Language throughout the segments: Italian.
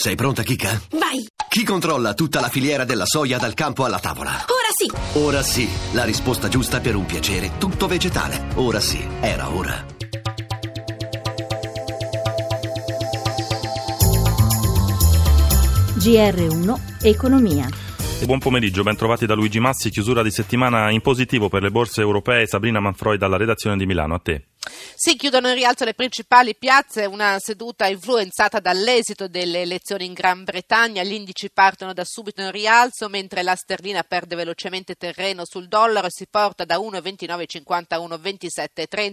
Sei pronta, Kika? Vai! Chi controlla tutta la filiera della soia dal campo alla tavola? Ora sì! Ora sì, la risposta giusta per un piacere tutto vegetale. Ora sì, era ora. GR1 Economia. Buon pomeriggio, ben trovati da Luigi Massi. Chiusura di settimana in positivo per le borse europee. Sabrina Manfroi dalla redazione di Milano, a te. Si chiudono in rialzo le principali piazze, una seduta influenzata dall'esito delle elezioni in Gran Bretagna. Gli indici partono da subito in rialzo, mentre la sterlina perde velocemente terreno sul dollaro e si porta da 1,2950 a 1,2730.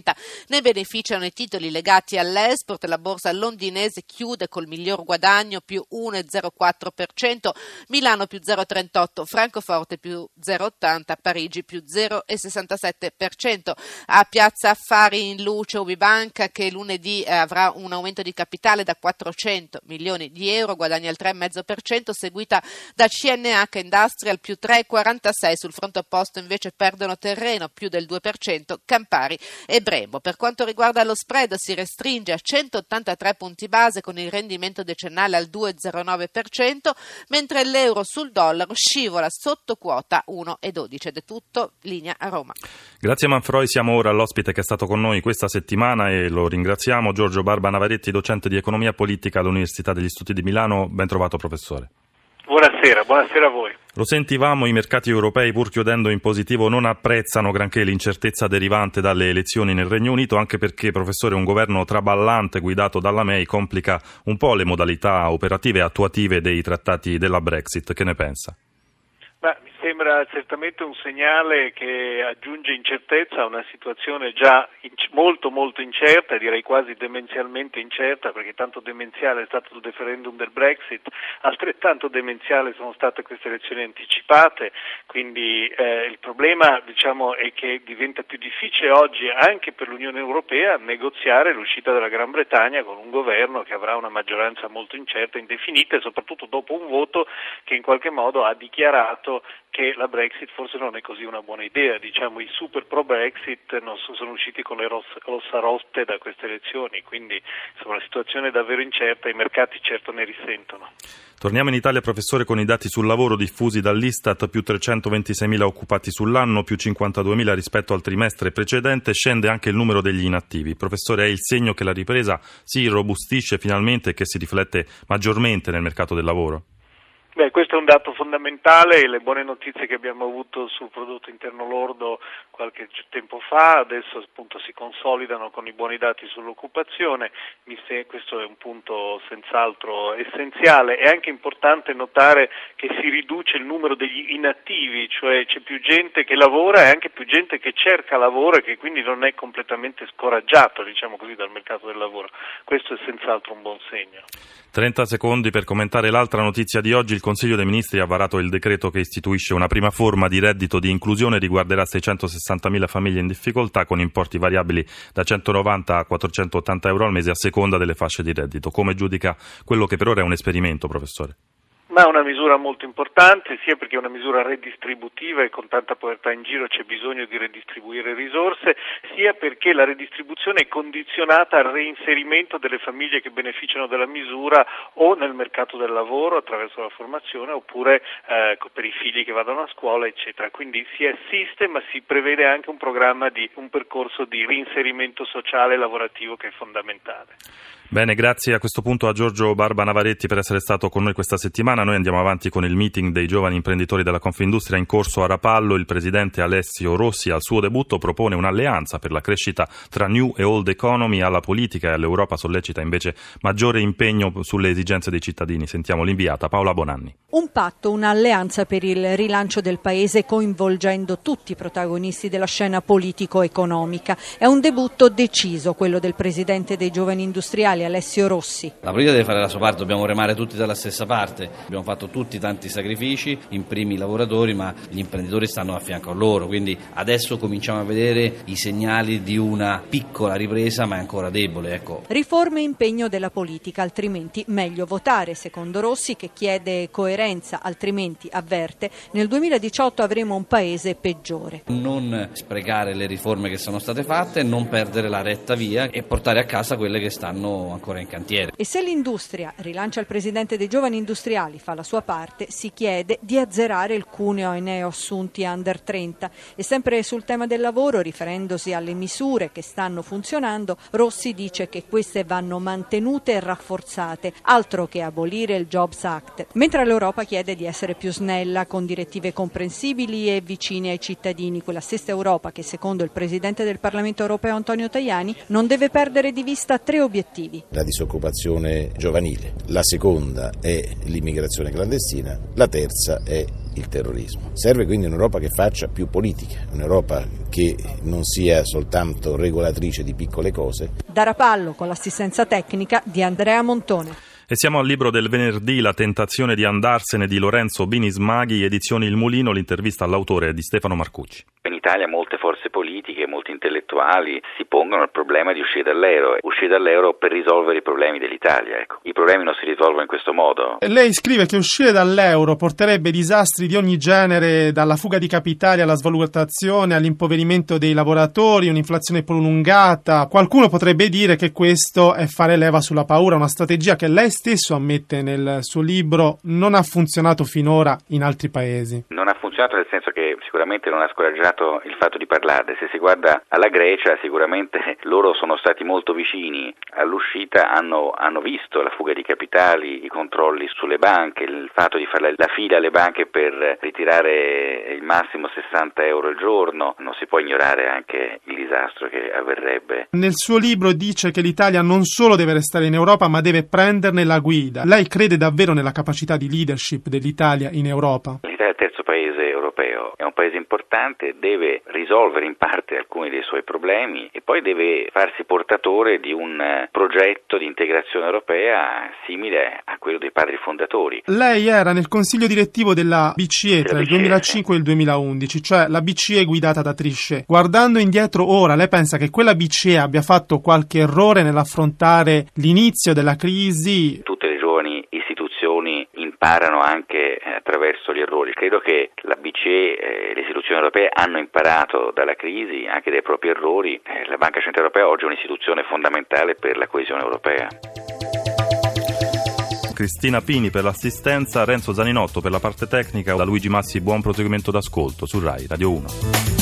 Ne beneficiano i titoli legati all'export. La borsa londinese chiude col miglior guadagno, più 1,04%, Milano più 0,38%, Francoforte più 0,80%, Parigi più 0,67%. A Piazza Affari in luce Ubi Banca, che lunedì avrà un aumento di capitale da 400 milioni di euro, guadagna il 3,5%, seguita da CNH Industrial più 3,46%, sul fronte opposto invece perdono terreno più del 2% Campari e Brembo. Per quanto riguarda lo spread, si restringe a 183 punti base con il rendimento decennale al 2,09%, mentre l'euro sul dollaro scivola sotto quota 1,12. Ed è tutto, linea a Roma. Grazie Manfroi, siamo ora all'ospite che è stato con noi questa settimana e lo ringraziamo, Giorgio Barba Navaretti, docente di economia politica all'Università degli Studi di Milano. Ben trovato, professore. Buonasera a voi. Lo sentivamo, i mercati europei, pur chiudendo in positivo, non apprezzano granché l'incertezza derivante dalle elezioni nel Regno Unito, anche perché, professore, un governo traballante guidato dalla May complica un po' le modalità operative e attuative dei trattati della Brexit. Che ne pensa? Mi sembra certamente un segnale che aggiunge incertezza a una situazione già molto molto incerta, direi quasi demenzialmente incerta, perché tanto demenziale è stato il referendum del Brexit, altrettanto demenziale sono state queste elezioni anticipate, quindi il problema è che diventa più difficile oggi anche per l'Unione Europea negoziare l'uscita della Gran Bretagna con un governo che avrà una maggioranza molto incerta, indefinita, e soprattutto dopo un voto che in qualche modo ha dichiarato che la Brexit forse non è così una buona idea. I super pro Brexit non sono usciti con le rossarotte da queste elezioni, quindi la situazione è davvero incerta e i mercati certo ne risentono. Torniamo in Italia, professore, con i dati sul lavoro diffusi dall'Istat: più 326.000 occupati sull'anno, più 52.000 rispetto al trimestre precedente. Scende anche il numero degli inattivi. Professore, è il segno che la ripresa si irrobustisce finalmente e che si riflette maggiormente nel mercato del lavoro? Questo è un dato fondamentale, e le buone notizie che abbiamo avuto sul prodotto interno lordo qualche tempo fa adesso appunto si consolidano con i buoni dati sull'occupazione. Questo è un punto senz'altro essenziale. È anche importante notare che si riduce il numero degli inattivi, cioè c'è più gente che lavora e anche più gente che cerca lavoro e che quindi non è completamente scoraggiato, dal mercato del lavoro. Questo è senz'altro un buon segno. 30 secondi per commentare l'altra notizia di oggi. Il Consiglio dei Ministri ha varato il decreto che istituisce una prima forma di reddito di inclusione, riguarderà 660.000 famiglie in difficoltà con importi variabili da 190 a 480 euro al mese a seconda delle fasce di reddito. Come giudica quello che per ora è un esperimento, professore? È una misura molto importante, sia perché è una misura redistributiva e con tanta povertà in giro c'è bisogno di redistribuire risorse, sia perché la redistribuzione è condizionata al reinserimento delle famiglie che beneficiano della misura o nel mercato del lavoro attraverso la formazione oppure per i figli che vadano a scuola, eccetera. Quindi si assiste, ma si prevede anche un programma di un percorso di reinserimento sociale e lavorativo che è fondamentale. Bene, grazie a questo punto a Giorgio Barba Navaretti per essere stato con noi questa settimana. Noi andiamo avanti con il meeting dei giovani imprenditori della Confindustria in corso a Rapallo. Il presidente Alessio Rossi al suo debutto propone un'alleanza per la crescita tra New e Old Economy. Alla politica e all'Europa sollecita invece maggiore impegno sulle esigenze dei cittadini. Sentiamo l'inviata Paola Bonanni. Un patto, un'alleanza per il rilancio del paese coinvolgendo tutti i protagonisti della scena politico-economica. È un debutto deciso quello del presidente dei giovani industriali Alessio Rossi. La politica deve fare la sua parte, dobbiamo remare tutti dalla stessa parte. Abbiamo fatto tutti tanti sacrifici, in primi i lavoratori, ma gli imprenditori stanno a fianco a loro, quindi adesso cominciamo a vedere i segnali di una piccola ripresa, ma ancora debole. Riforme e impegno della politica, altrimenti meglio votare, secondo Rossi, che chiede coerenza differenza, altrimenti, avverte, nel 2018 avremo un paese peggiore. Non sprecare le riforme che sono state fatte, non perdere la retta via e portare a casa quelle che stanno ancora in cantiere. E se l'industria, rilancia il presidente dei giovani industriali, fa la sua parte, si chiede di azzerare il cuneo ai neoassunti under 30. E sempre sul tema del lavoro, riferendosi alle misure che stanno funzionando, Rossi dice che queste vanno mantenute e rafforzate, altro che abolire il Jobs Act, mentre l'Europa chiede di essere più snella, con direttive comprensibili e vicine ai cittadini, quella stessa Europa che, secondo il presidente del Parlamento europeo Antonio Tajani, non deve perdere di vista tre obiettivi. La disoccupazione giovanile, la seconda è l'immigrazione clandestina, la terza è il terrorismo. Serve quindi un'Europa che faccia più politica, un'Europa che non sia soltanto regolatrice di piccole cose. Da Rapallo, con l'assistenza tecnica di Andrea Montone. E siamo al libro del venerdì, La tentazione di andarsene, di Lorenzo Bini Smaghi, edizioni Il Mulino, l'intervista all'autore di Stefano Marcucci. In Italia molte forze politiche, molti intellettuali si pongono il problema di uscire dall'euro per risolvere i problemi dell'Italia. Ecco. I problemi non si risolvono in questo modo. Lei scrive che uscire dall'euro porterebbe disastri di ogni genere, dalla fuga di capitali alla svalutazione, all'impoverimento dei lavoratori, un'inflazione prolungata. Qualcuno potrebbe dire che questo è fare leva sulla paura, una strategia che lei stesso ammette nel suo libro non ha funzionato finora in altri paesi. Non ha funzionato nel senso che sicuramente non ha scoraggiato il fatto di parlarne. Se si guarda alla Grecia, sicuramente loro sono stati molto vicini all'uscita, hanno visto la fuga di capitali, i controlli sulle banche, il fatto di fare la fila alle banche per ritirare il massimo 60 euro al giorno. Non si può ignorare anche il disastro che avverrebbe. Nel suo libro dice che l'Italia non solo deve restare in Europa, ma deve prenderne la guida. Lei crede davvero nella capacità di leadership dell'Italia in Europa? L'Italia è il terzo paese europeo, è un paese importante, deve risolvere in parte alcuni dei suoi problemi e poi deve farsi portatore di un progetto di integrazione europea simile a quello dei padri fondatori. Lei era nel consiglio direttivo della BCE tra il 2005 e il 2011, cioè la BCE guidata da Trichet. Guardando indietro ora, lei pensa che quella BCE abbia fatto qualche errore nell'affrontare l'inizio della crisi? Tutte le giovani istituzioni imparano anche attraverso gli errori. Credo che la BCE e le istituzioni europee hanno imparato dalla crisi, anche dai propri errori. La Banca Centrale Europea oggi è un'istituzione fondamentale per la coesione europea. Cristina Pini per l'assistenza, Renzo Zaninotto per la parte tecnica, da Luigi Massi buon proseguimento d'ascolto su Rai Radio 1.